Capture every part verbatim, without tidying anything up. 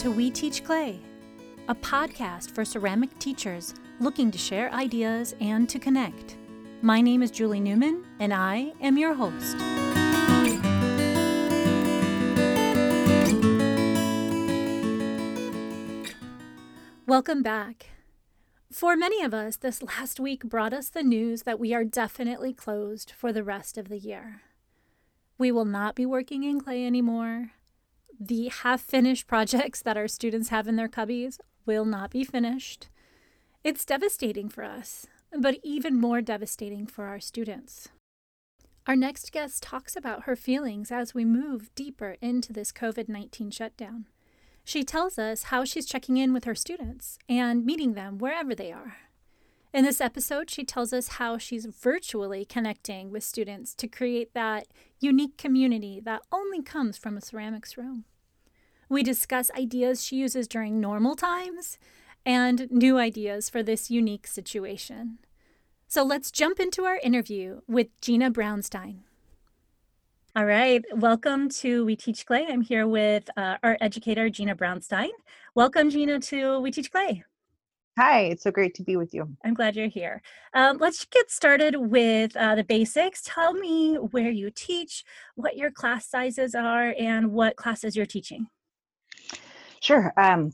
to We Teach Clay, a podcast for ceramic teachers looking to share ideas and to connect. My name is Julie Newman, and I am your host. Welcome back. For many of us, this last week brought us the news that we are definitely closed for the rest of the year. We will not be working in clay anymore. The half-finished projects that our students have in their cubbies will not be finished. It's devastating for us, but even more devastating for our students. Our next guest talks about her feelings as we move deeper into this covid nineteen shutdown. She tells us how she's checking in with her students and meeting them wherever they are. In this episode, she tells us how she's virtually connecting with students to create that unique community that only comes from a ceramics room. We discuss ideas she uses during normal times and new ideas for this unique situation. So let's jump into our interview with Gina Brownstein. All right. Welcome to We Teach Clay. I'm here with uh, art educator Gina Brownstein. Welcome, Gina, to We Teach Clay. Hi, it's so great to be with you. I'm glad you're here. Um, let's get started with uh, the basics. Tell me where you teach, what your class sizes are, and what classes you're teaching. Sure. Um,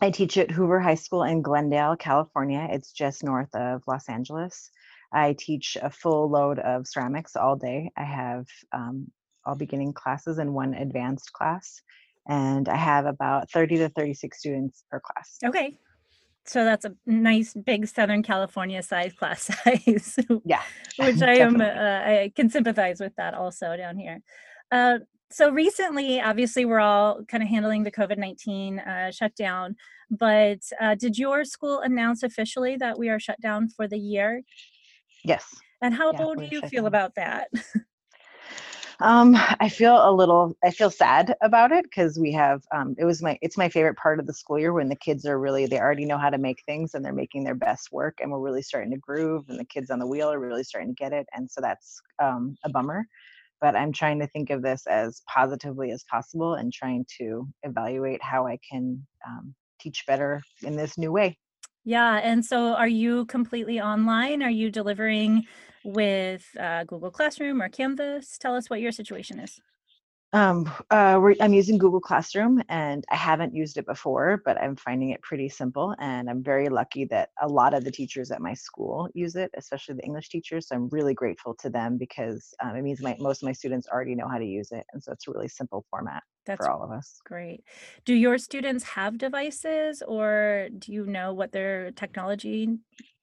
I teach at Hoover High School in Glendale, California. It's just north of Los Angeles. I teach a full load of ceramics all day. I have um, all beginning classes and one advanced class, and I have about thirty to thirty-six students per class. Okay. So that's a nice big Southern California size class size. Yeah, which I am. Uh, I can sympathize with that also down here. Uh, so recently, obviously, we're all kind of handling the covid nineteen uh, shutdown. But uh, did your school announce officially that we are shut down for the year? Yes. And how yeah, do you feel down. about that? Um, I feel a little, I feel sad about it because we have, um, it was my, it's my favorite part of the school year when the kids are really, they already know how to make things and they're making their best work and we're really starting to groove and the kids on the wheel are really starting to get it. And so that's um, a bummer, but I'm trying to think of this as positively as possible and trying to evaluate how I can um, teach better in this new way. Yeah. And so are you completely online? Are you delivering with uh, Google Classroom or Canvas? Tell us what your situation is. Um, uh, we're, I'm using Google Classroom and I haven't used it before, but I'm finding it pretty simple. And I'm very lucky that a lot of the teachers at my school use it, especially the English teachers. So I'm really grateful to them because um, it means my, most of my students already know how to use it. And so it's a really simple format That's for all of us. Great. Do your students have devices or do you know what their technology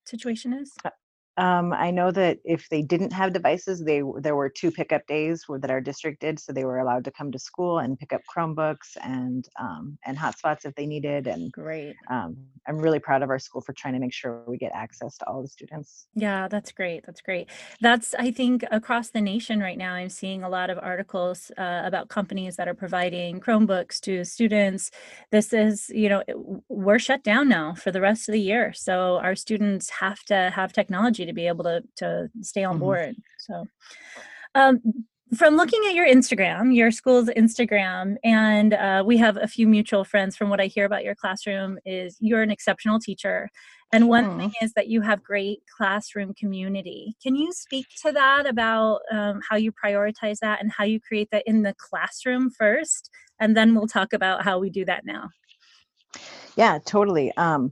situation is? Uh, Um, I know that if they didn't have devices, they there were two pickup days where, that our district did, so they were allowed to come to school and pick up Chromebooks and um, and hotspots if they needed. And great, um, I'm really proud of our school for trying to make sure we get access to all the students. Yeah, that's great. That's great. That's I think across the nation right now. I'm seeing a lot of articles uh, about companies that are providing Chromebooks to students. This is you know it, we're shut down now for the rest of the year, so our students have to have technology to be able to, to stay on board. So um, from looking at your Instagram, your school's Instagram, and uh, we have a few mutual friends from what I hear about your classroom is you're an exceptional teacher. And one Aww. thing is that you have great classroom community. Can you speak to that about um, how you prioritize that and how you create that in the classroom first? And then we'll talk about how we do that now. Yeah, totally. Um,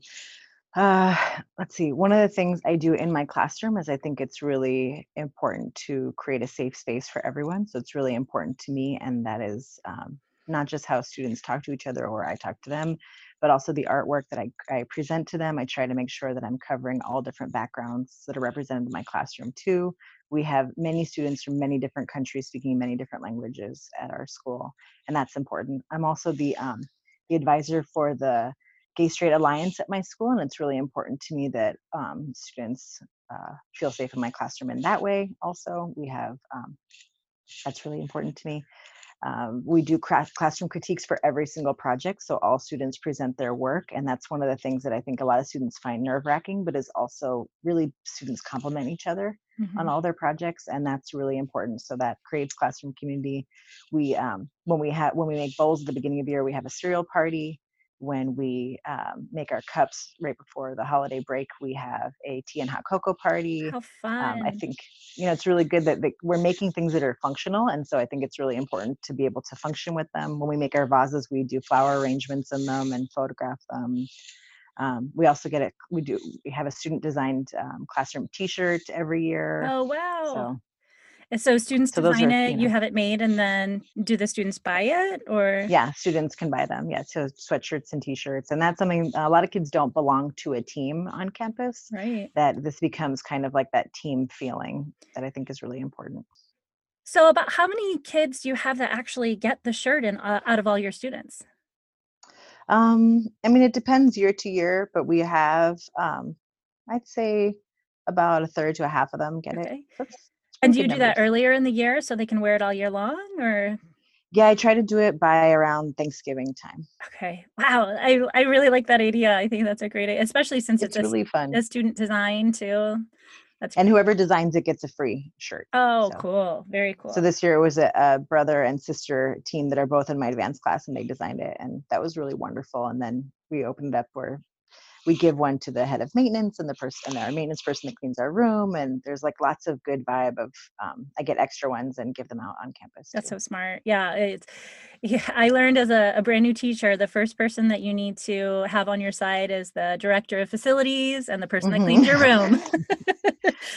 Uh, let's see. One of the things I do in my classroom is I think it's really important to create a safe space for everyone. So it's really important to me. And that is um, not just how students talk to each other or I talk to them, but also the artwork that I, I present to them. I try to make sure that I'm covering all different backgrounds that are represented in my classroom too. We have many students from many different countries speaking many different languages at our school. And that's important. I'm also the, um, the advisor for the Gay Straight Alliance at my school, and it's really important to me that um, students uh, feel safe in my classroom in that way. Also, we have, um, that's really important to me. Um, we do craft classroom critiques for every single project, so all students present their work, and that's one of the things that I think a lot of students find nerve-wracking, but is also really students complement each other mm-hmm. on all their projects, and that's really important. So that creates classroom community. We um, when we have when we make bowls at the beginning of the year, we have a cereal party. when we um, make our cups right before the holiday break, we have a tea and hot cocoa party. How fun. Um, I think, you know, it's really good that, that we're making things that are functional. And so I think it's really important to be able to function with them. When we make our vases, we do flower arrangements in them and photograph them. Um, we also get a, we do, we have a student designed um, classroom t-shirt every year. Oh, wow. So, and so students so design are, it, you, know, you have it made, and then do the students buy it, or? Yeah, students can buy them. Yeah, so sweatshirts and t-shirts. And that's something, a lot of kids don't belong to a team on campus. Right. That this becomes kind of like that team feeling that I think is really important. So about how many kids do you have that actually get the shirt in, uh, out of all your students? Um, I mean, it depends year to year, but we have, um, I'd say about a third to a half of them get okay. it. That's And do you do that earlier in the year so they can wear it all year long, or? Yeah, I try to do it by around Thanksgiving time. Okay. Wow. I, I really like that idea. I think that's a great idea, especially since it's, it's really a, fun. a student design too. That's and great. Whoever designs it gets a free shirt. Oh, so. Cool. Very cool. So this year it was a, a brother and sister team that are both in my advanced class, and they designed it, and that was really wonderful. And then we opened it up where we give one to the head of maintenance and the person, and our maintenance person that cleans our room. And there's like lots of good vibe of, um, I get extra ones and give them out on campus. That's too. So smart. Yeah, it's, yeah. I learned as a, a brand new teacher, the first person that you need to have on your side is the director of facilities and the person mm-hmm. that cleans your room.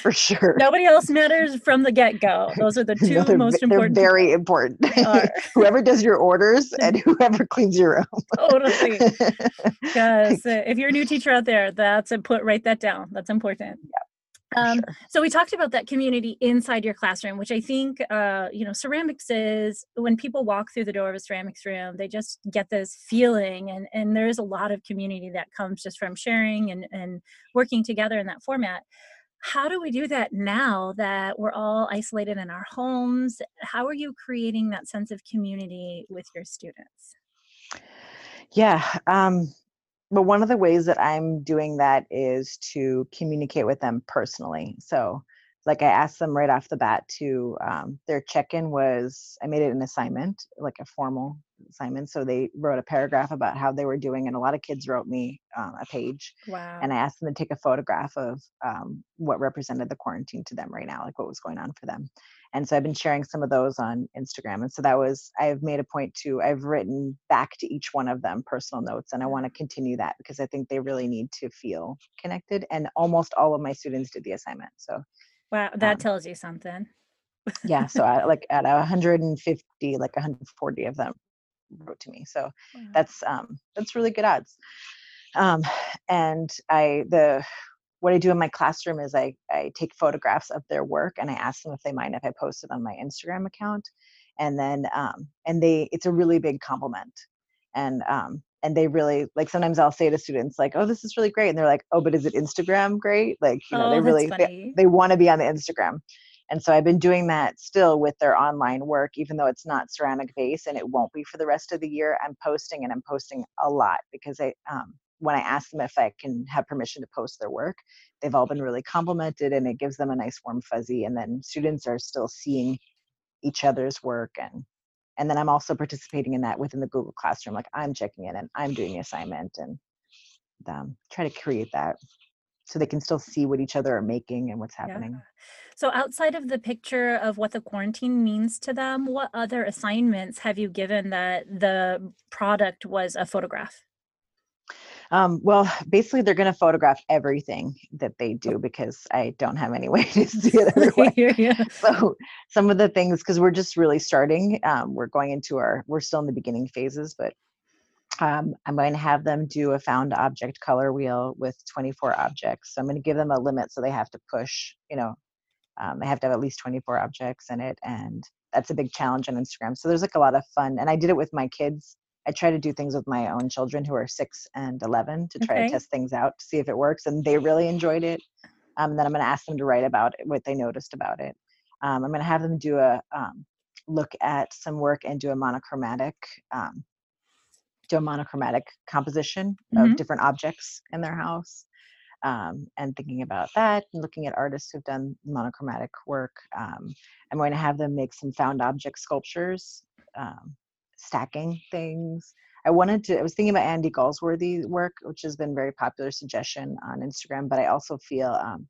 For sure. Nobody else matters from the get-go. Those are the two no, they're, most important. They're very important. They whoever does your orders and whoever cleans your room. Totally. Because if you're a new teacher out there, that's a put write that down. That's important. Yeah, um, sure. So we talked about that community inside your classroom, which I think uh, you know, ceramics is when people walk through the door of a ceramics room, they just get this feeling, and and there's a lot of community that comes just from sharing and and working together in that format. How do we do that now that we're all isolated in our homes? How are you creating that sense of community with your students? Yeah. Um, But one of the ways that I'm doing that is to communicate with them personally. So like I asked them right off the bat to, um, their check-in was, I made it an assignment, like a formal assignment. So they wrote a paragraph about how they were doing. And a lot of kids wrote me um, a page. Wow. And I asked them to take a photograph of um, what represented the quarantine to them right now, like what was going on for them. And so I've been sharing some of those on Instagram. And so that was, I've made a point to, I've written back to each one of them personal notes. And I want to continue that because I think they really need to feel connected. And almost all of my students did the assignment. So. Wow. That um, tells you something. Yeah. So I like at one hundred fifty, like one hundred forty of them wrote to me. So wow. that's, um, that's really good odds. Um, and I, the, what I do in my classroom is I, I take photographs of their work, and I ask them if they mind if I post it on my Instagram account. And then, um, and they, it's a really big compliment. And, um, and they really like, sometimes I'll say to students like, oh, this is really great. And they're like, oh, but is it Instagram great? Like, you know, oh, they really, they, they want to be on the Instagram. And so I've been doing that still with their online work, even though it's not ceramic vase and it won't be for the rest of the year. I'm posting and I'm posting a lot because I, um, when I ask them if I can have permission to post their work, they've all been really complimented, and it gives them a nice warm fuzzy. And then students are still seeing each other's work. And, and then I'm also participating in that within the Google Classroom. Like I'm checking in and I'm doing the assignment, and um, try to create that so they can still see what each other are making and what's happening. Yeah. So outside of the picture of what the quarantine means to them, what other assignments have you given that the product was a photograph? Um, well, basically, they're going to photograph everything that they do because I don't have any way to see it other way. Yeah. So some of the things, because we're just really starting, um, we're going into our, we're still in the beginning phases, but um, I'm going to have them do a found object color wheel with twenty-four objects. So I'm going to give them a limit so they have to push, you know, um, they have to have at least twenty-four objects in it. And that's a big challenge on Instagram. So there's like a lot of fun. And I did it with my kids. I try to do things with my own children who are six and eleven to try okay. to test things out to see if it works. And they really enjoyed it. Um, and then I'm going to ask them to write about it, what they noticed about it. Um, I'm going to have them do a um, look at some work and do a monochromatic, um, do a monochromatic composition mm-hmm. of different objects in their house. Um, and thinking about that and looking at artists who've done monochromatic work. Um, I'm going to have them make some found object sculptures. Um, stacking things. I wanted to, I was thinking about Andy Goldsworthy's work, which has been a very popular suggestion on Instagram, but I also feel um,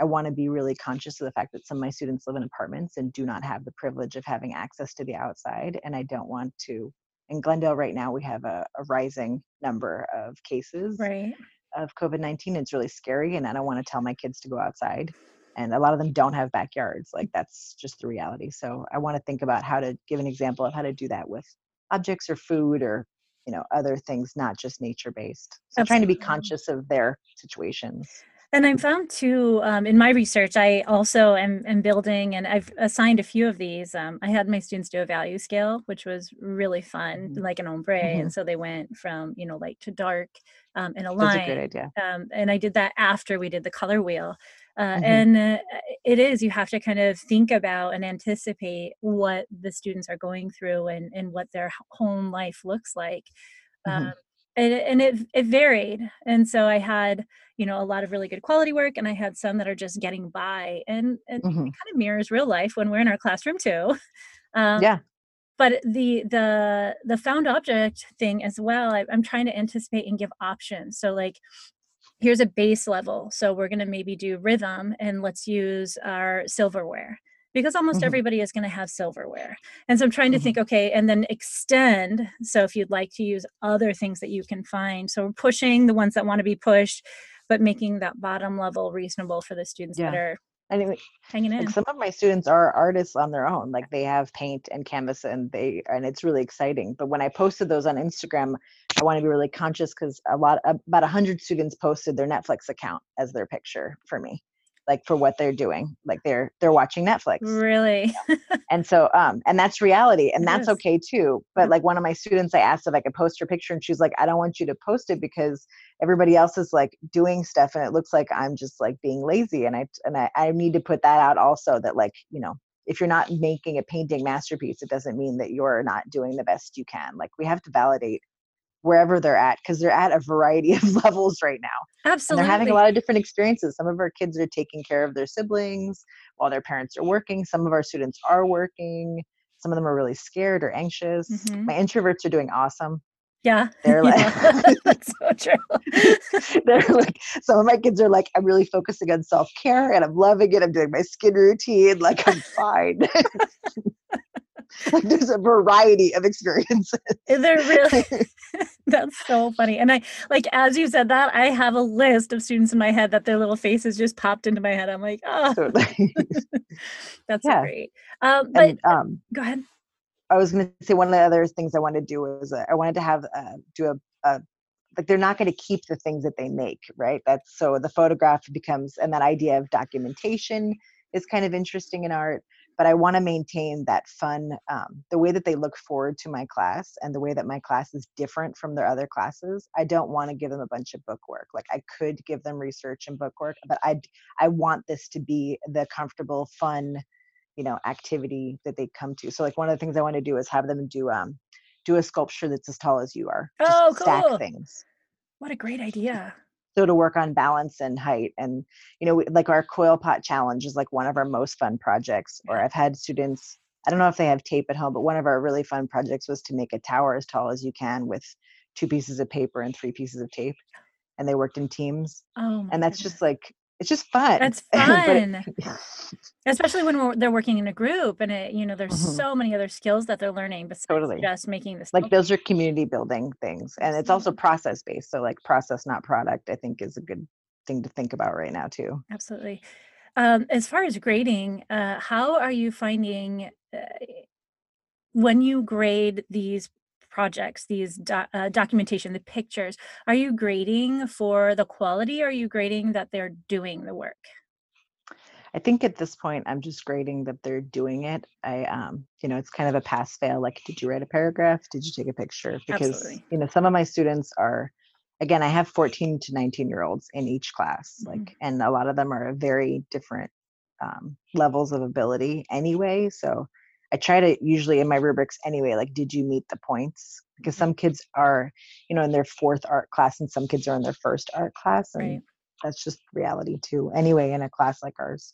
I want to be really conscious of the fact that some of my students live in apartments and do not have the privilege of having access to the outside. And I don't want to, in Glendale right now, we have a, a rising number of cases right. of COVID nineteen. It's really scary. And I don't want to tell my kids to go outside. And a lot of them don't have backyards. Like that's just the reality. So I want to think about how to give an example of how to do that with objects or food or, you know, other things, not just nature-based. So I'm trying to be conscious of their situations. And I found too, um, in my research, I also am, am building, and I've assigned a few of these. Um, I had my students do a value scale, which was really fun, mm-hmm. like an ombre. Mm-hmm. And so they went from, you know, light to dark um, in a line. That's a great idea. Um, and I did that after we did the color wheel. Uh, mm-hmm. And uh, it is, you have to kind of think about and anticipate what the students are going through and, and what their home life looks like. Mm-hmm. Um, and and it, it varied. And so I had, you know, a lot of really good quality work, and I had some that are just getting by. And, and mm-hmm. it kind of mirrors real life when we're in our classroom too. Um, yeah. But the the the found object thing as well, I, I'm trying to anticipate and give options. So like, here's a base level. So we're going to maybe do rhythm, and let's use our silverware, because almost mm-hmm. everybody is going to have silverware. And so I'm trying to mm-hmm. think, okay, and then extend. So if you'd like to use other things that you can find. So we're pushing the ones that want to be pushed, but making that bottom level reasonable for the students yeah. that are anyway, hanging in. Like some of my students are artists on their own. Like they have paint and canvas, and they, and it's really exciting. But when I posted those on Instagram, I want to be really conscious, because a lot, about a hundred students posted their Netflix account as their picture for me, like for what they're doing. Like they're, they're watching Netflix. Really? You know? And so, um, and that's reality, and that's okay too. But yeah. like one of my students, I asked if I could post her picture, and she's like, I don't want you to post it because everybody else is like doing stuff, and it looks like I'm just like being lazy. And I, and I, I need to put that out also, that like, you know, if you're not making a painting masterpiece, it doesn't mean that you're not doing the best you can. Like we have to validate wherever they're at, because they're at a variety of levels right now. Absolutely. And they're having a lot of different experiences. Some of our kids are taking care of their siblings while their parents are working. Some of our students are working. Some of them are really scared or anxious. Mm-hmm. My introverts are doing awesome. Yeah. They're like, yeah. That's so true. They're like, some of my kids are like, I'm really focusing on self-care and I'm loving it. I'm doing my skin routine. Like I'm fine. Like there's a variety of experiences. They're really, that's so funny. And I, like, as you said that, I have a list of students in my head that their little faces just popped into my head. I'm like, oh, totally. That's yeah. great. Um, but and, um, go ahead. I was going to say one of the other things I wanted to do was uh, I wanted to have, uh, do a, a like, they're not going to keep the things that they make, right? That's so the photograph becomes, and that idea of documentation is kind of interesting in art. But I want to maintain that fun, um, the way that they look forward to my class and the way that my class is different from their other classes. I don't want to give them a bunch of book work. Like I could give them research and book work, but I, I want this to be the comfortable, fun, you know, activity that they come to. So like one of the things I want to do is have them do, um, do a sculpture that's as tall as you are. Just oh, cool. Stack things. What a great idea. So to work on balance and height, and, you know, we, like our coil pot challenge is like one of our most fun projects, or I've had students, I don't know if they have tape at home, but one of our really fun projects was to make a tower as tall as you can with two pieces of paper and three pieces of tape. And they worked in teams. Oh, and that's goodness. Just like, it's just fun. That's fun. it, Especially when we're, they're working in a group, and it, you know, there's mm-hmm. so many other skills that they're learning besides totally. Just making this. Like movie. Those are community building things, and it's also process based. So like process, not product, I think is a good thing to think about right now too. Absolutely. Um, as far as grading, uh, how are you finding uh, when you grade these projects, these do- uh, documentation, the pictures, are you grading for the quality, or are you grading that they're doing the work? I think at this point, I'm just grading that they're doing it. I, um, you know, it's kind of a pass fail, like, did you write a paragraph? Did you take a picture? Because, Absolutely. You know, some of my students are, again, I have fourteen to nineteen year olds in each class, mm-hmm. like, and a lot of them are very different um, levels of ability anyway. So I try to usually in my rubrics anyway, like, did you meet the points? Because some kids are, you know, in their fourth art class, and some kids are in their first art class. And right. that's just reality too, anyway, in a class like ours.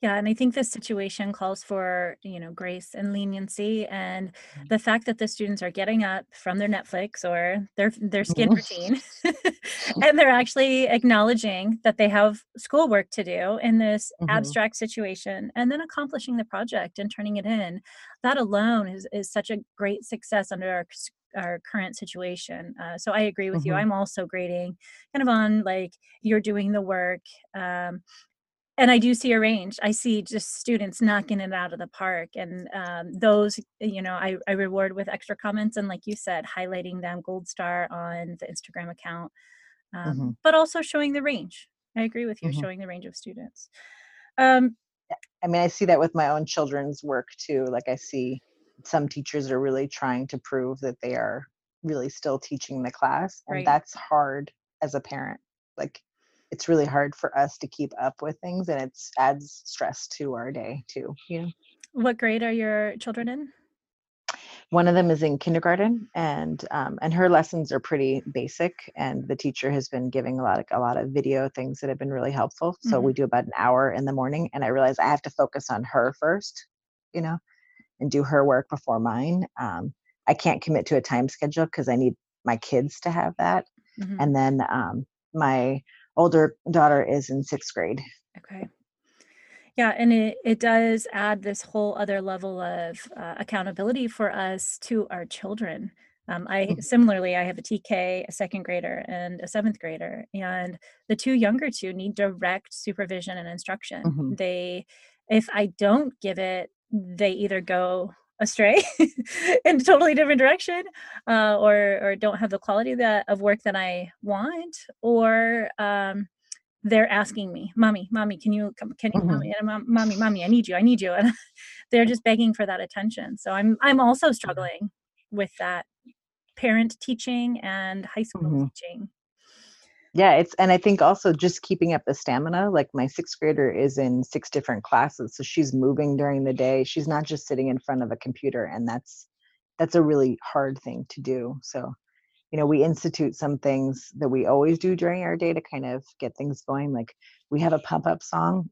Yeah, and I think this situation calls for, you know, grace and leniency, and the fact that the students are getting up from their Netflix or their their skin routine, and they're actually acknowledging that they have schoolwork to do in this mm-hmm. abstract situation, and then accomplishing the project and turning it in. That alone is is such a great success under our our current situation. Uh, so I agree with mm-hmm. you. I'm also grading kind of on like you're doing the work. Um, And I do see a range. I see just students knocking it out of the park. And um, those, you know, I, I reward with extra comments. And like you said, highlighting them, gold star on the Instagram account, um, mm-hmm. but also showing the range. I agree with you, mm-hmm. showing the range of students. Um, I mean, I see that with my own children's work too. Like I see some teachers are really trying to prove that they are really still teaching the class. And right. that's hard as a parent. Like, it's really hard for us to keep up with things, and it adds stress to our day too. Yeah. What grade are your children in? One of them is in kindergarten, and um, and her lessons are pretty basic. And the teacher has been giving a lot of a lot of video things that have been really helpful. So mm-hmm. we do about an hour in the morning, and I realize I have to focus on her first, you know, and do her work before mine. Um, I can't commit to a time schedule because I need my kids to have that, mm-hmm. and then um, my older daughter is in sixth grade. Okay. Yeah. And it, it does add this whole other level of uh, accountability for us to our children. Um, I mm-hmm. similarly, I have a T K, a second grader, and a seventh grader, and the two younger two need direct supervision and instruction. Mm-hmm. They, if I don't give it, they either go astray in a totally different direction, uh, or or don't have the quality that of work that I want, or um, they're asking me, "Mommy, mommy, can you come? Can you, mm-hmm. mommy, and mom, mommy, mommy, I need you, I need you," and they're just begging for that attention. So I'm I'm also struggling with that parent teaching and high school mm-hmm. teaching. Yeah, it's and I think also just keeping up the stamina. Like my sixth grader is in six different classes, so she's moving during the day. She's not just sitting in front of a computer, and that's that's a really hard thing to do. So, you know, we institute some things that we always do during our day to kind of get things going. Like we have a pump-up song,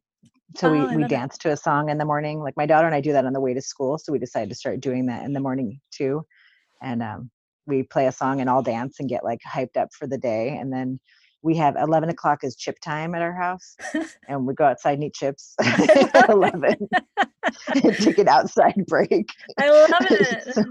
so oh, we we dance it. to a song in the morning. Like my daughter and I do that on the way to school, so we decided to start doing that in the morning too, and um, we play a song and all dance and get like hyped up for the day, and then. We have eleven o'clock is chip time at our house, and we go outside and eat chips at eleven. Take an outside break. I love it. So,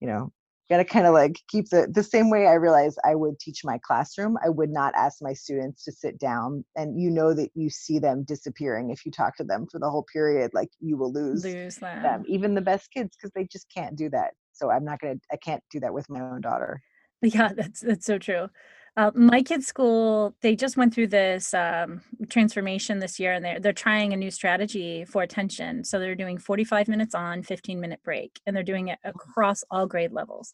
you know, got to kind of like keep the, the same way I realized I would teach my classroom. I would not ask my students to sit down, and you know that you see them disappearing. If you talk to them for the whole period, like you will lose, lose them. them, even the best kids, because they just can't do that. So I'm not going to, I can't do that with my own daughter. Yeah, that's, that's so true. Uh, my kids' school, they just went through this um, transformation this year, and they're, they're trying a new strategy for attention. So they're doing forty-five minutes on, fifteen minute break, and they're doing it across all grade levels.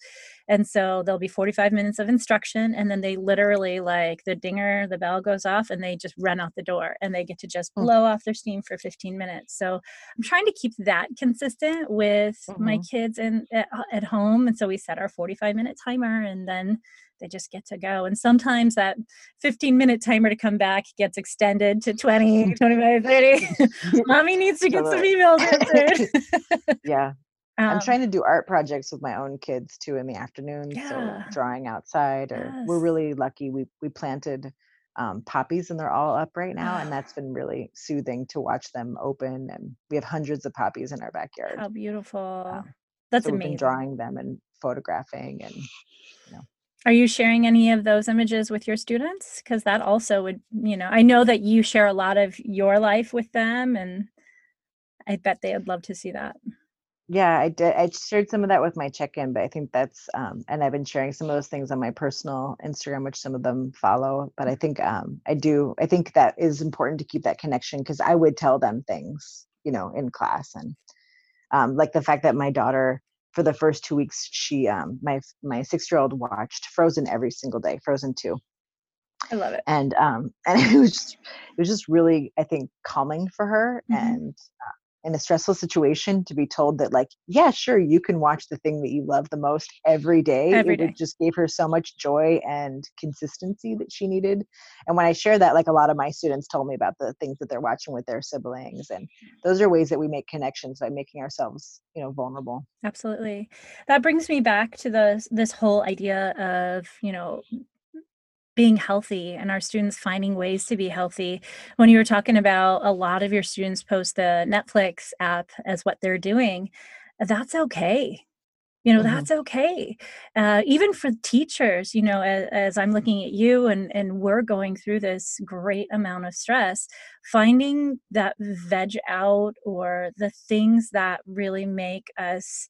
And so there'll be forty-five minutes of instruction, and then they literally, like the dinger, the bell goes off, and they just run out the door, and they get to just blow off their steam for fifteen minutes. So I'm trying to keep that consistent with mm-hmm. my kids in, at, at home. And so we set our forty-five minute timer, and then they just get to go. And sometimes that fifteen minute timer to come back gets extended to twenty, twenty-five, thirty. Mommy needs to get some emails answered. Yeah. Um, I'm trying to do art projects with my own kids too in the afternoon. Yeah. So drawing outside, or yes. we're really lucky. We, we planted um, poppies, and they're all up right now. And that's been really soothing to watch them open. And we have hundreds of poppies in our backyard. How beautiful. Wow. That's so amazing. We've been drawing them and photographing, and, you know, are you sharing any of those images with your students? Because that also would, you know, I know that you share a lot of your life with them, and I bet they would love to see that. Yeah, I did. I shared some of that with my check-in, but I think that's, um, and I've been sharing some of those things on my personal Instagram, which some of them follow. But I think um, I do, I think that is important to keep that connection, because I would tell them things, you know, in class. And um, like the fact that my daughter, for the first two weeks, she, um, my my six-year-old watched Frozen every single day, Frozen two. I love it. And um, and it was just, it was just really, I think, calming for her. Mm-hmm. And uh, in a stressful situation to be told that, like, yeah, sure, you can watch the thing that you love the most every day. Every day. It just gave her so much joy and consistency that she needed. And when I share that, like, a lot of my students told me about the things that they're watching with their siblings. And those are ways that we make connections by making ourselves, you know, vulnerable. Absolutely. That brings me back to the, this whole idea of, you know, being healthy and our students finding ways to be healthy. When you were talking about a lot of your students post the Netflix app as what they're doing, that's okay. You know, mm-hmm. that's okay. Uh, even for teachers, you know, as, as I'm looking at you and, and we're going through this great amount of stress, finding that veg out or the things that really make us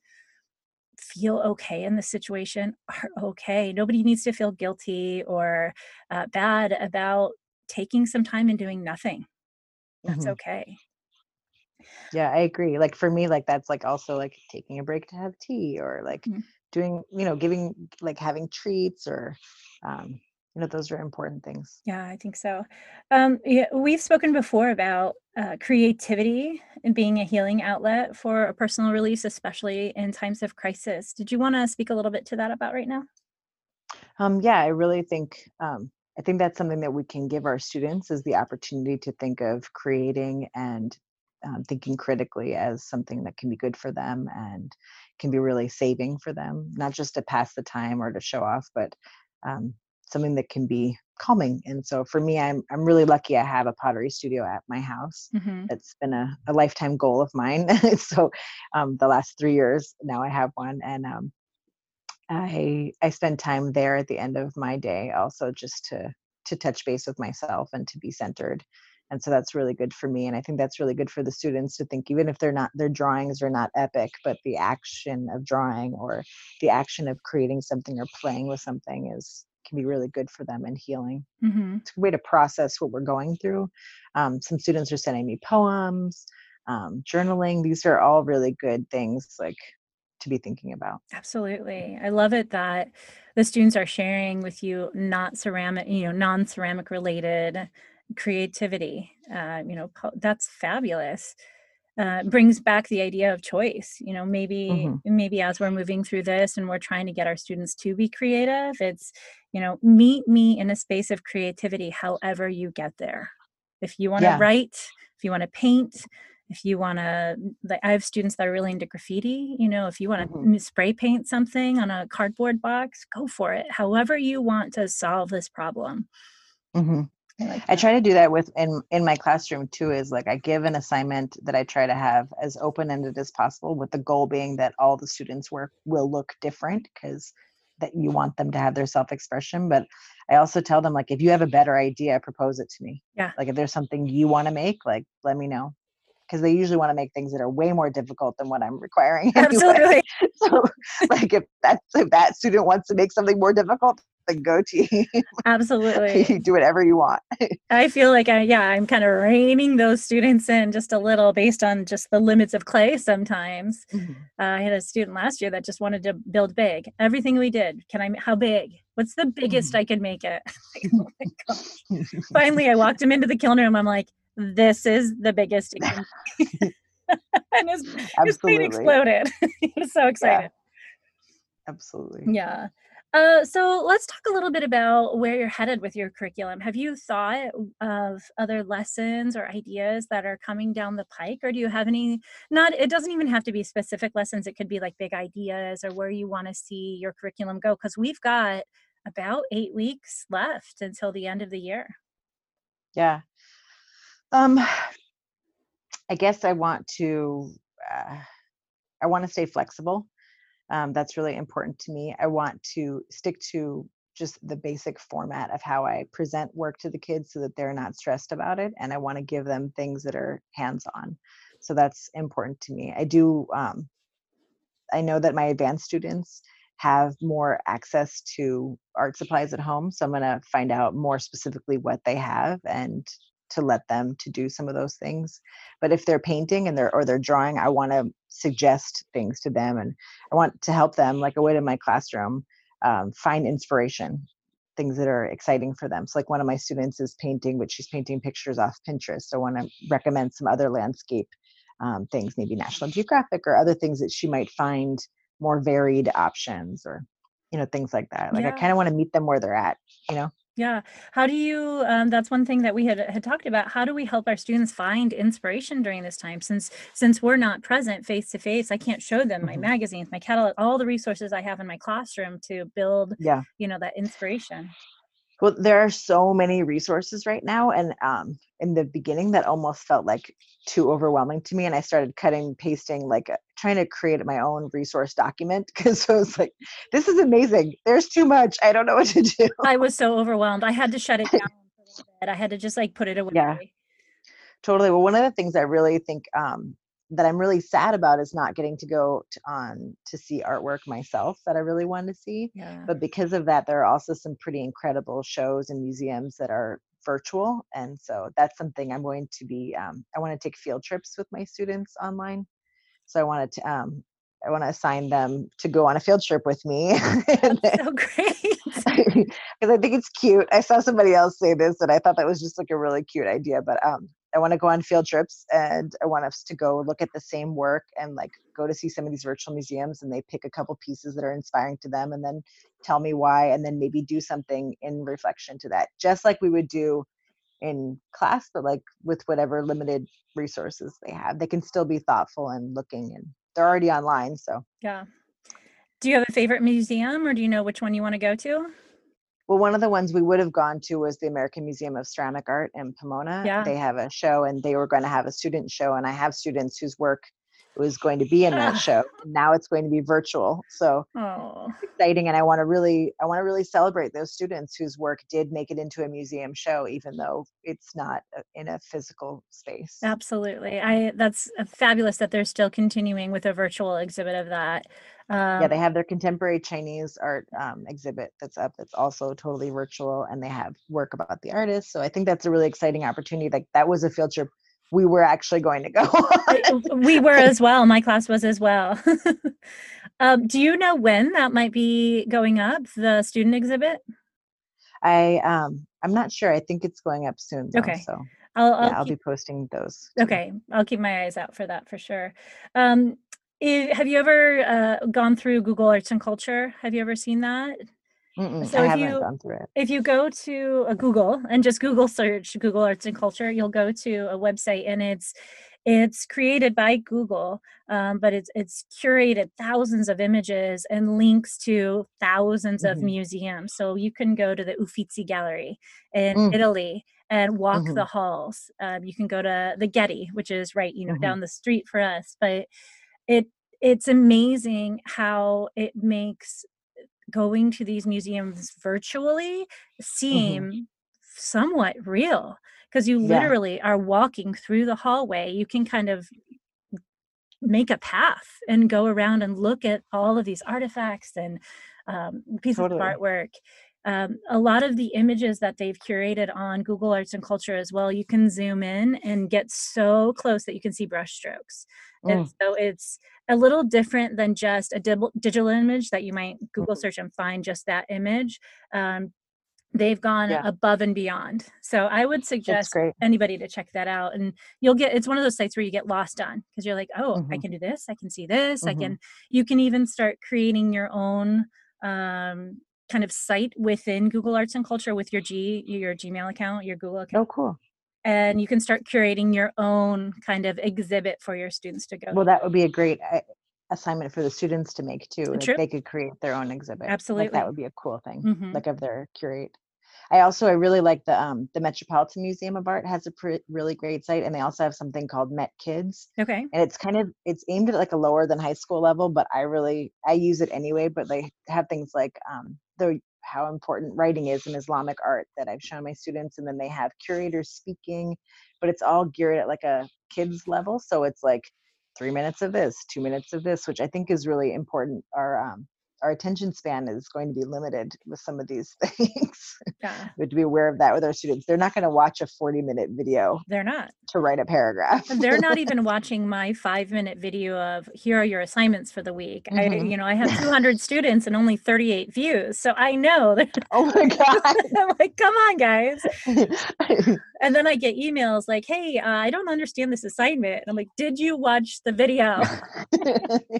feel okay in the situation are okay. Nobody needs to feel guilty or uh, bad about taking some time and doing nothing. That's mm-hmm. okay. Yeah, I agree. Like for me, like that's like also like taking a break to have tea or like mm-hmm. doing, you know, giving, like having treats or, um, you know, those are important things. Yeah, I think so. Um, yeah, we've spoken before about uh, creativity and being a healing outlet for a personal release, especially in times of crisis. Did you want to speak a little bit to that about right now? Um, yeah, I really think, um, I think that's something that we can give our students is the opportunity to think of creating and um, thinking critically as something that can be good for them and can be really saving for them, not just to pass the time or to show off, but um, something that can be calming. And so for me, I'm I'm really lucky I have a pottery studio at my house. Mm-hmm. It's been a, a lifetime goal of mine. So um, the last three years now I have one. And um, I I spend time there at the end of my day also just to to touch base with myself and to be centered. And so that's really good for me. And I think that's really good for the students to think, even if they're not, their drawings are not epic, but the action of drawing or the action of creating something or playing with something is can be really good for them and healing. Mm-hmm. It's a way to process what we're going through. Um, some students are sending me poems, um, journaling. These are all really good things like to be thinking about. Absolutely. I love it that the students are sharing with you not ceramic, you know, non-ceramic related creativity. Uh, you know, po- that's fabulous. Uh, brings back the idea of choice. You know, maybe mm-hmm. maybe as we're moving through this and we're trying to get our students to be creative, it's, you know, meet me in a space of creativity however you get there. If you want to yeah. write, if you want to paint, if you want to, like, I have students that are really into graffiti, you know, if you want to mm-hmm. spray paint something on a cardboard box, go for it. However you want to solve this problem. Mm-hmm. I, like I try to do that with in, in my classroom too, is like I give an assignment that I try to have as open-ended as possible with the goal being that all the students' work will look different because that you want them to have their self-expression. But I also tell them, like, if you have a better idea, propose it to me. Yeah. Like if there's something you want to make, like, let me know. Because they usually want to make things that are way more difficult than what I'm requiring. Absolutely. Anyway. So like if that's, if that student wants to make something more difficult, then go to you. Absolutely. You do whatever you want. I feel like, I, yeah, I'm kind of reining those students in just a little based on just the limits of clay sometimes. Mm-hmm. Uh, I had a student last year that just wanted to build big. Everything we did, can I, how big? What's the biggest mm-hmm. I can make it? Like, oh my gosh. Finally, I walked him into the kiln room. I'm like, this is the biggest and his, his plate exploded. He was so excited. Yeah. Absolutely. Yeah. Uh, so let's talk a little bit about where you're headed with your curriculum. Have you thought of other lessons or ideas that are coming down the pike, or do you have any, not, it doesn't even have to be specific lessons. It could be like big ideas or where you want to see your curriculum go. 'Cause we've got about eight weeks left until the end of the year. Yeah. Um, I guess I want to, uh, I want to stay flexible. Um, that's really important to me. I want to stick to just the basic format of how I present work to the kids so that they're not stressed about it. And I want to give them things that are hands-on. So that's important to me. I do, um, I know that my advanced students have more access to art supplies at home. So I'm going to find out more specifically what they have and to let them to do some of those things. But if they're painting and they're or they're drawing, I want to suggest things to them, and I want to help them, like a way to my classroom, um, find inspiration, things that are exciting for them. So like one of my students is painting, but she's painting pictures off Pinterest. So I want to recommend some other landscape um, things, maybe National Geographic or other things that she might find more varied options, or, you know, things like that. Like, yeah. I kind of want to meet them where they're at, you know? Yeah. How do you, um, that's one thing that we had, had talked about. How do we help our students find inspiration during this time? Since, since we're not present face to face, I can't show them my mm-hmm. magazines, my catalog, all the resources I have in my classroom to build, yeah. you know, that inspiration. Well, there are so many resources right now. And, um, in the beginning that almost felt like too overwhelming to me. And I started cutting, pasting, like uh, trying to create my own resource document. Cause I was like, this is amazing. There's too much. I don't know what to do. I was so overwhelmed. I had to shut it down. I had to just like put it away. Yeah, totally. Well, one of the things I really think um, that I'm really sad about is not getting to go to, um, to see artwork myself that I really wanted to see. Yeah. But because of that, there are also some pretty incredible shows and museums that are virtual. And so that's something I'm going to be, um, I want to take field trips with my students online. So I wanted to, um, I want to assign them to go on a field trip with me. That's so great. Cause I think it's cute. I saw somebody else say this and I thought that was just like a really cute idea, but, um, I want to go on field trips and I want us to go look at the same work and like go to see some of these virtual museums, and they pick a couple pieces that are inspiring to them and then tell me why, and then maybe do something in reflection to that, just like we would do in class, but like with whatever limited resources they have. They can still be thoughtful and looking, and they're already online. So yeah. Do you have a favorite museum, or do you know which one you want to go to? Well, one of the ones we would have gone to was the American Museum of Ceramic Art in Pomona. Yeah. They have a show, and they were going to have a student show, and I have students whose work was going to be in that show. And now it's going to be virtual. So oh. It's exciting. And I want to really, I want to really celebrate those students whose work did make it into a museum show, even though it's not in a physical space. Absolutely. I, that's fabulous that they're still continuing with a virtual exhibit of that. Um, yeah, they have their contemporary Chinese art um, exhibit that's up. That's also totally virtual, and they have work about the artist. So I think that's a really exciting opportunity. Like, that was a field trip we were actually going to go on. We were as well. My class was as well. um, do you know when that might be going up, the student exhibit? I, um, I'm not sure. I think it's going up soon, though, okay. So I'll, I'll, yeah, keep... I'll be posting those. Too. Okay. I'll keep my eyes out for that for sure. Um, if, have you ever uh, gone through Google Arts and Culture? Have you ever seen that? Mm-mm, so I if haven't you, gone through it. If you go to a Google and just Google search Google Arts and Culture, you'll go to a website, and it's it's created by Google, um, but it's it's curated thousands of images and links to thousands mm-hmm. of museums. So you can go to the Uffizi Gallery in mm. Italy and walk mm-hmm. the halls. Um, you can go to the Getty, which is right, you know, mm-hmm. down the street for us. But it it's amazing how it makes going to these museums virtually seem mm-hmm. somewhat real, because you yeah. literally are walking through the hallway. You can kind of make a path and go around and look at all of these artifacts and um, pieces totally. Of artwork. Um, a lot of the images that they've curated on Google Arts and Culture as well, you can zoom in and get so close that you can see brushstrokes. Mm. And so it's a little different than just a dib- digital image that you might Google search and find just that image. Um, they've gone yeah. above and beyond. So I would suggest anybody to check that out, and you'll get, it's one of those sites where you get lost on, because you're like, oh, mm-hmm. I can do this. I can see this. Mm-hmm. I can, you can even start creating your own, um, kind of site within Google Arts and Culture with your G, your Gmail account, your Google account. Oh, cool. And you can start curating your own kind of exhibit for your students to go. Well, that would be a great assignment for the students to make too. Like, they could create their own exhibit. Absolutely. Like, that would be a cool thing, mm-hmm. like of their curate. I also, I really like the um, the Metropolitan Museum of Art has a pr- really great site, and they also have something called Met Kids. Okay. And it's kind of, it's aimed at like a lower than high school level, but I really, I use it anyway, but they have things like um, the how important writing is in Islamic art that I've shown my students. And then they have curators speaking, but it's all geared at like a kids level. So it's like three minutes of this, two minutes of this, which I think is really important. Our, um, our attention span is going to be limited with some of these things. Yeah. We have to be aware of that with our students. They're not going to watch a forty minute video. They're not. To write a paragraph. They're not even watching my five minute video of here are your assignments for the week. Mm-hmm. I, you know, I have two hundred students and only thirty-eight views. So I know that. Oh my God. I'm like, come on guys. And then I get emails like, hey, uh, I don't understand this assignment. And I'm like, did you watch the video?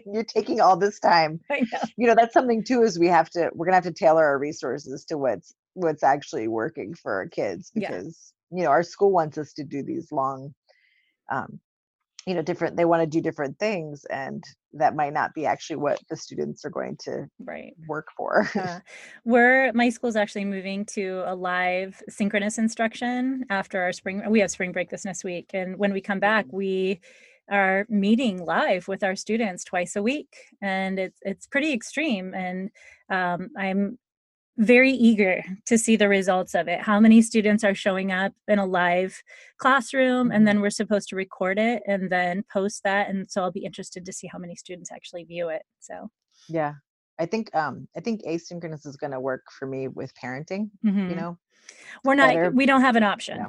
You're taking all this time. I know. You know, that's something too, is we have to, we're going to have to tailor our resources to what's, what's actually working for our kids, because, yeah. you know, our school wants us to do these long, um, you know, different, they want to do different things, and that might not be actually what the students are going to right. work for. Uh, we're, my school's actually moving to a live synchronous instruction after our spring, we have spring break this next week. And when we come back, we are meeting live with our students twice a week, and it's, it's pretty extreme. And um, I'm very eager to see the results of it. How many students are showing up in a live classroom, and then we're supposed to record it and then post that. And so I'll be interested to see how many students actually view it. So, yeah, I think, um, I think asynchronous is going to work for me with parenting, mm-hmm. you know, we're not, better. we don't have an option. No.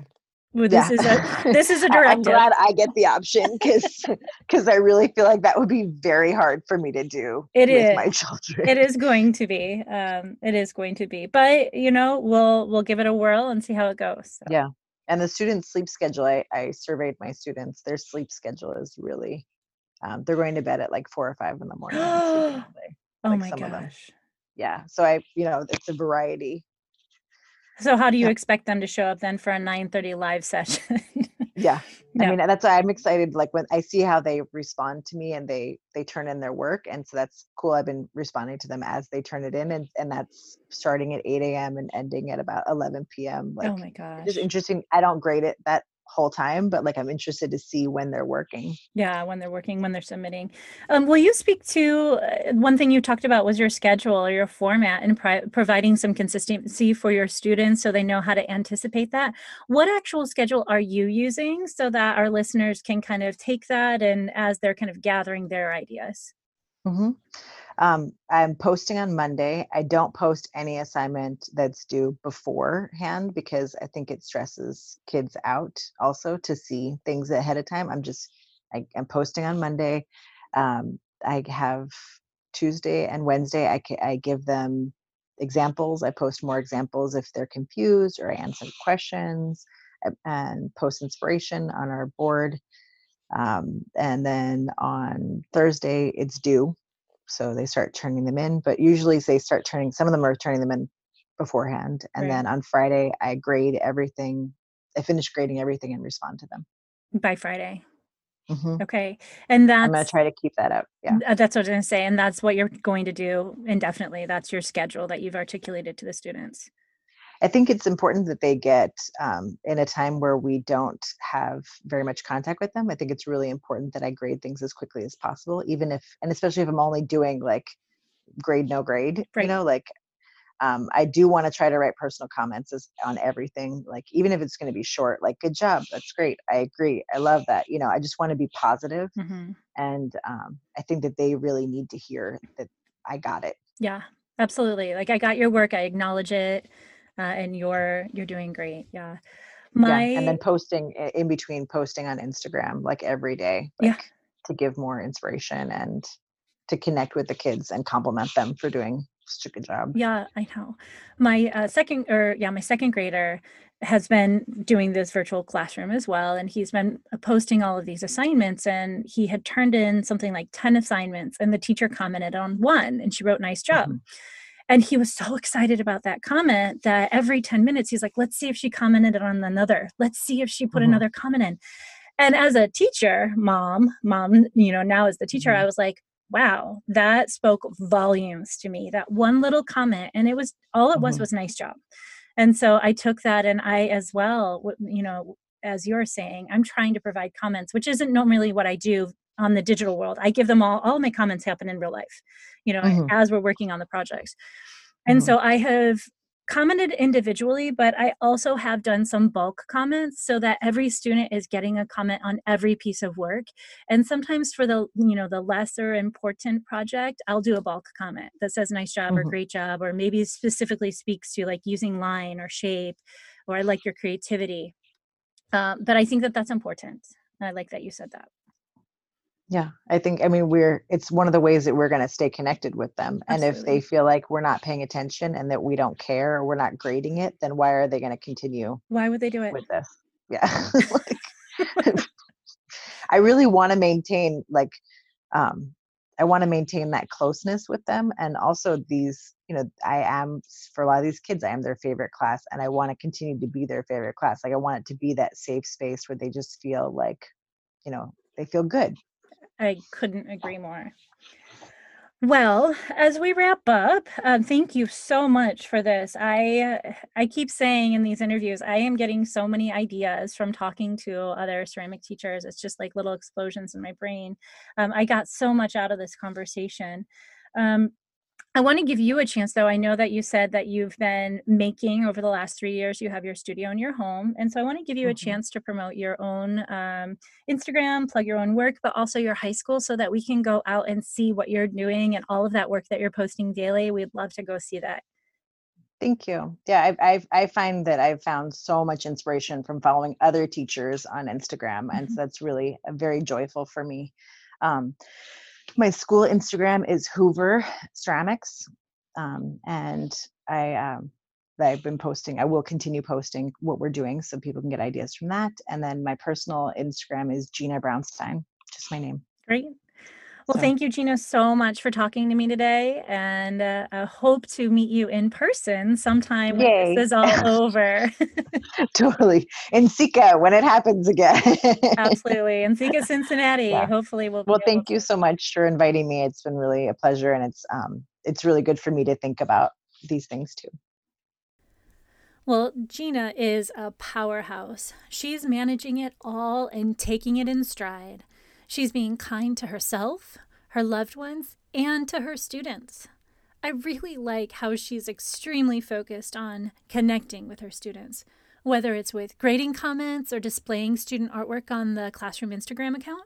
Well, this yeah. is a, this is a directive. I'm glad I get the option, because because I really feel like that would be very hard for me to do it with is. my children. It is going to be. Um, it is going to be. But, you know, we'll we'll give it a whirl and see how it goes. So. Yeah. And the students' sleep schedule, I, I surveyed my students. Their sleep schedule is really, um, they're going to bed at like four or five in the morning. like oh my gosh. Yeah. So I, you know, it's a variety. So how do you yeah. expect them to show up then for a nine thirty live session? yeah. No. I mean, that's why I'm excited. Like when I see how they respond to me, and they, they turn in their work. And so that's cool. I've been responding to them as they turn it in, and, and that's starting at eight a.m. and ending at about eleven p.m. Like, oh my gosh. It's interesting. I don't grade it that whole time, but like, I'm interested to see when they're working. Yeah. When they're working, when they're submitting. Um, will you speak to uh, one thing you talked about was your schedule or your format, and pri- providing some consistency for your students so they know how to anticipate that. What actual schedule are you using so that our listeners can kind of take that and as they're kind of gathering their ideas? Mm-hmm. Um, I'm posting on Monday. I don't post any assignment that's due beforehand, because I think it stresses kids out also to see things ahead of time. I'm just, I, I'm posting on Monday. Um, I have Tuesday and Wednesday. I, I give them examples. I post more examples if they're confused, or I answer questions, and post inspiration on our board. Um, and then on Thursday it's due. So they start turning them in, but usually they start turning, some of them are turning them in beforehand. And right. then on Friday, I grade everything. I finish grading everything and respond to them. By Friday. Mm-hmm. Okay. And that's, I'm going to try to keep that up. Yeah. That's what I was going to say. And that's what you're going to do indefinitely. That's your schedule that you've articulated to the students. I think it's important that they get, um, in a time where we don't have very much contact with them. I think it's really important that I grade things as quickly as possible, even if, and especially if I'm only doing like grade, no grade, right. you know, like, um, I do want to try to write personal comments as, on everything. Like, even if it's going to be short, like, good job. That's great. I agree. I love that. You know, I just want to be positive. Mm-hmm. And, um, I think that they really need to hear that I got it. Yeah, absolutely. Like, I got your work. I acknowledge it. Uh, and you're you're doing great. Yeah. My yeah. And then posting in between, posting on Instagram like every day, like, yeah. to give more inspiration and to connect with the kids and compliment them for doing such a good job. Yeah, I know. My uh, second or yeah, my second grader has been doing this virtual classroom as well. And he's been posting all of these assignments, and he had turned in something like ten assignments, and the teacher commented on one, and she wrote, nice job. Mm-hmm. And he was so excited about that comment that every ten minutes, he's like, let's see if she commented on another. Let's see if she put mm-hmm. another comment in. And as a teacher, mom, mom, you know, now as the teacher, mm-hmm. I was like, wow, that spoke volumes to me, that one little comment. And it was, all it mm-hmm. was, was nice job. And so I took that, and I as well, you know, as you're saying, I'm trying to provide comments, which isn't normally what I do on the digital world. I give them all, all my comments happen in real life, you know, mm-hmm. as we're working on the projects. And mm-hmm. so I have commented individually, but I also have done some bulk comments so that every student is getting a comment on every piece of work. And sometimes for the, you know, the lesser important project, I'll do a bulk comment that says nice job mm-hmm. or great job, or maybe specifically speaks to like using line or shape, or I like your creativity. Um, but I think that that's important. And I like that you said that. Yeah, I think, I mean, we're, it's one of the ways that we're going to stay connected with them. Absolutely. And if they feel like we're not paying attention and that we don't care, or we're not grading it, then why are they going to continue? Why would they do it? With this? Yeah. Like, I really want to maintain, like, um, I want to maintain that closeness with them. And also these, you know, I am, for a lot of these kids, I am their favorite class, and I want to continue to be their favorite class. Like, I want it to be that safe space where they just feel like, you know, they feel good. I couldn't agree more. Well, as we wrap up, um, thank you so much for this. I uh, I keep saying in these interviews, I am getting so many ideas from talking to other ceramic teachers. It's just like little explosions in my brain. Um, I got so much out of this conversation. Um, I want to give you a chance, though. I know that you said that you've been making, over the last three years, you have your studio in your home. And so I want to give you mm-hmm. a chance to promote your own um, Instagram, plug your own work, but also your high school, so that we can go out and see what you're doing and all of that work that you're posting daily. We'd love to go see that. Thank you. Yeah, I've, I've, I find that I've found so much inspiration from following other teachers on Instagram. Mm-hmm. And so that's really very joyful for me. Um, My school Instagram is Hoover Ceramics, um, and I, um, I've been posting, I will continue posting what we're doing so people can get ideas from that. And then my personal Instagram is Gina Brownstein, just my name. Great. Well, so. Thank you, Gina, so much for talking to me today, and uh, I hope to meet you in person sometime Yay. when this is all over. Totally. In Sika, when it happens again. Absolutely. In Sika, Cincinnati. Yeah. Hopefully we'll be Well, thank to- you so much for inviting me. It's been really a pleasure, and it's um, it's really good for me to think about these things too. Well, Gina is a powerhouse. She's managing it all and taking it in stride. She's being kind to herself, her loved ones, and to her students. I really like how she's extremely focused on connecting with her students, whether it's with grading comments or displaying student artwork on the Classroom Instagram account.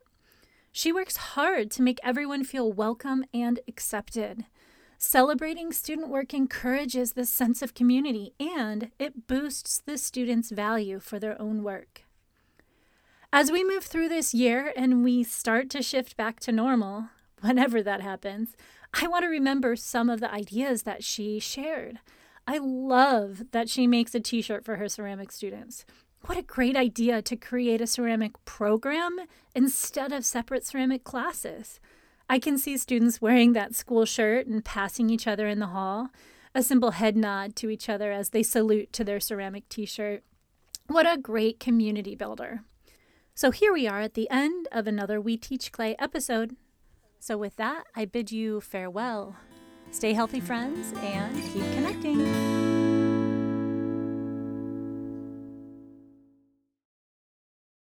She works hard to make everyone feel welcome and accepted. Celebrating student work encourages this sense of community, and it boosts the students' value for their own work. As we move through this year and we start to shift back to normal, whenever that happens, I want to remember some of the ideas that she shared. I love that she makes a t-shirt for her ceramic students. What a great idea to create a ceramic program instead of separate ceramic classes. I can see students wearing that school shirt and passing each other in the hall, a simple head nod to each other as they salute to their ceramic t-shirt. What a great community builder. So here we are at the end of another We Teach Clay episode. So with that, I bid you farewell. Stay healthy, friends, and keep connecting.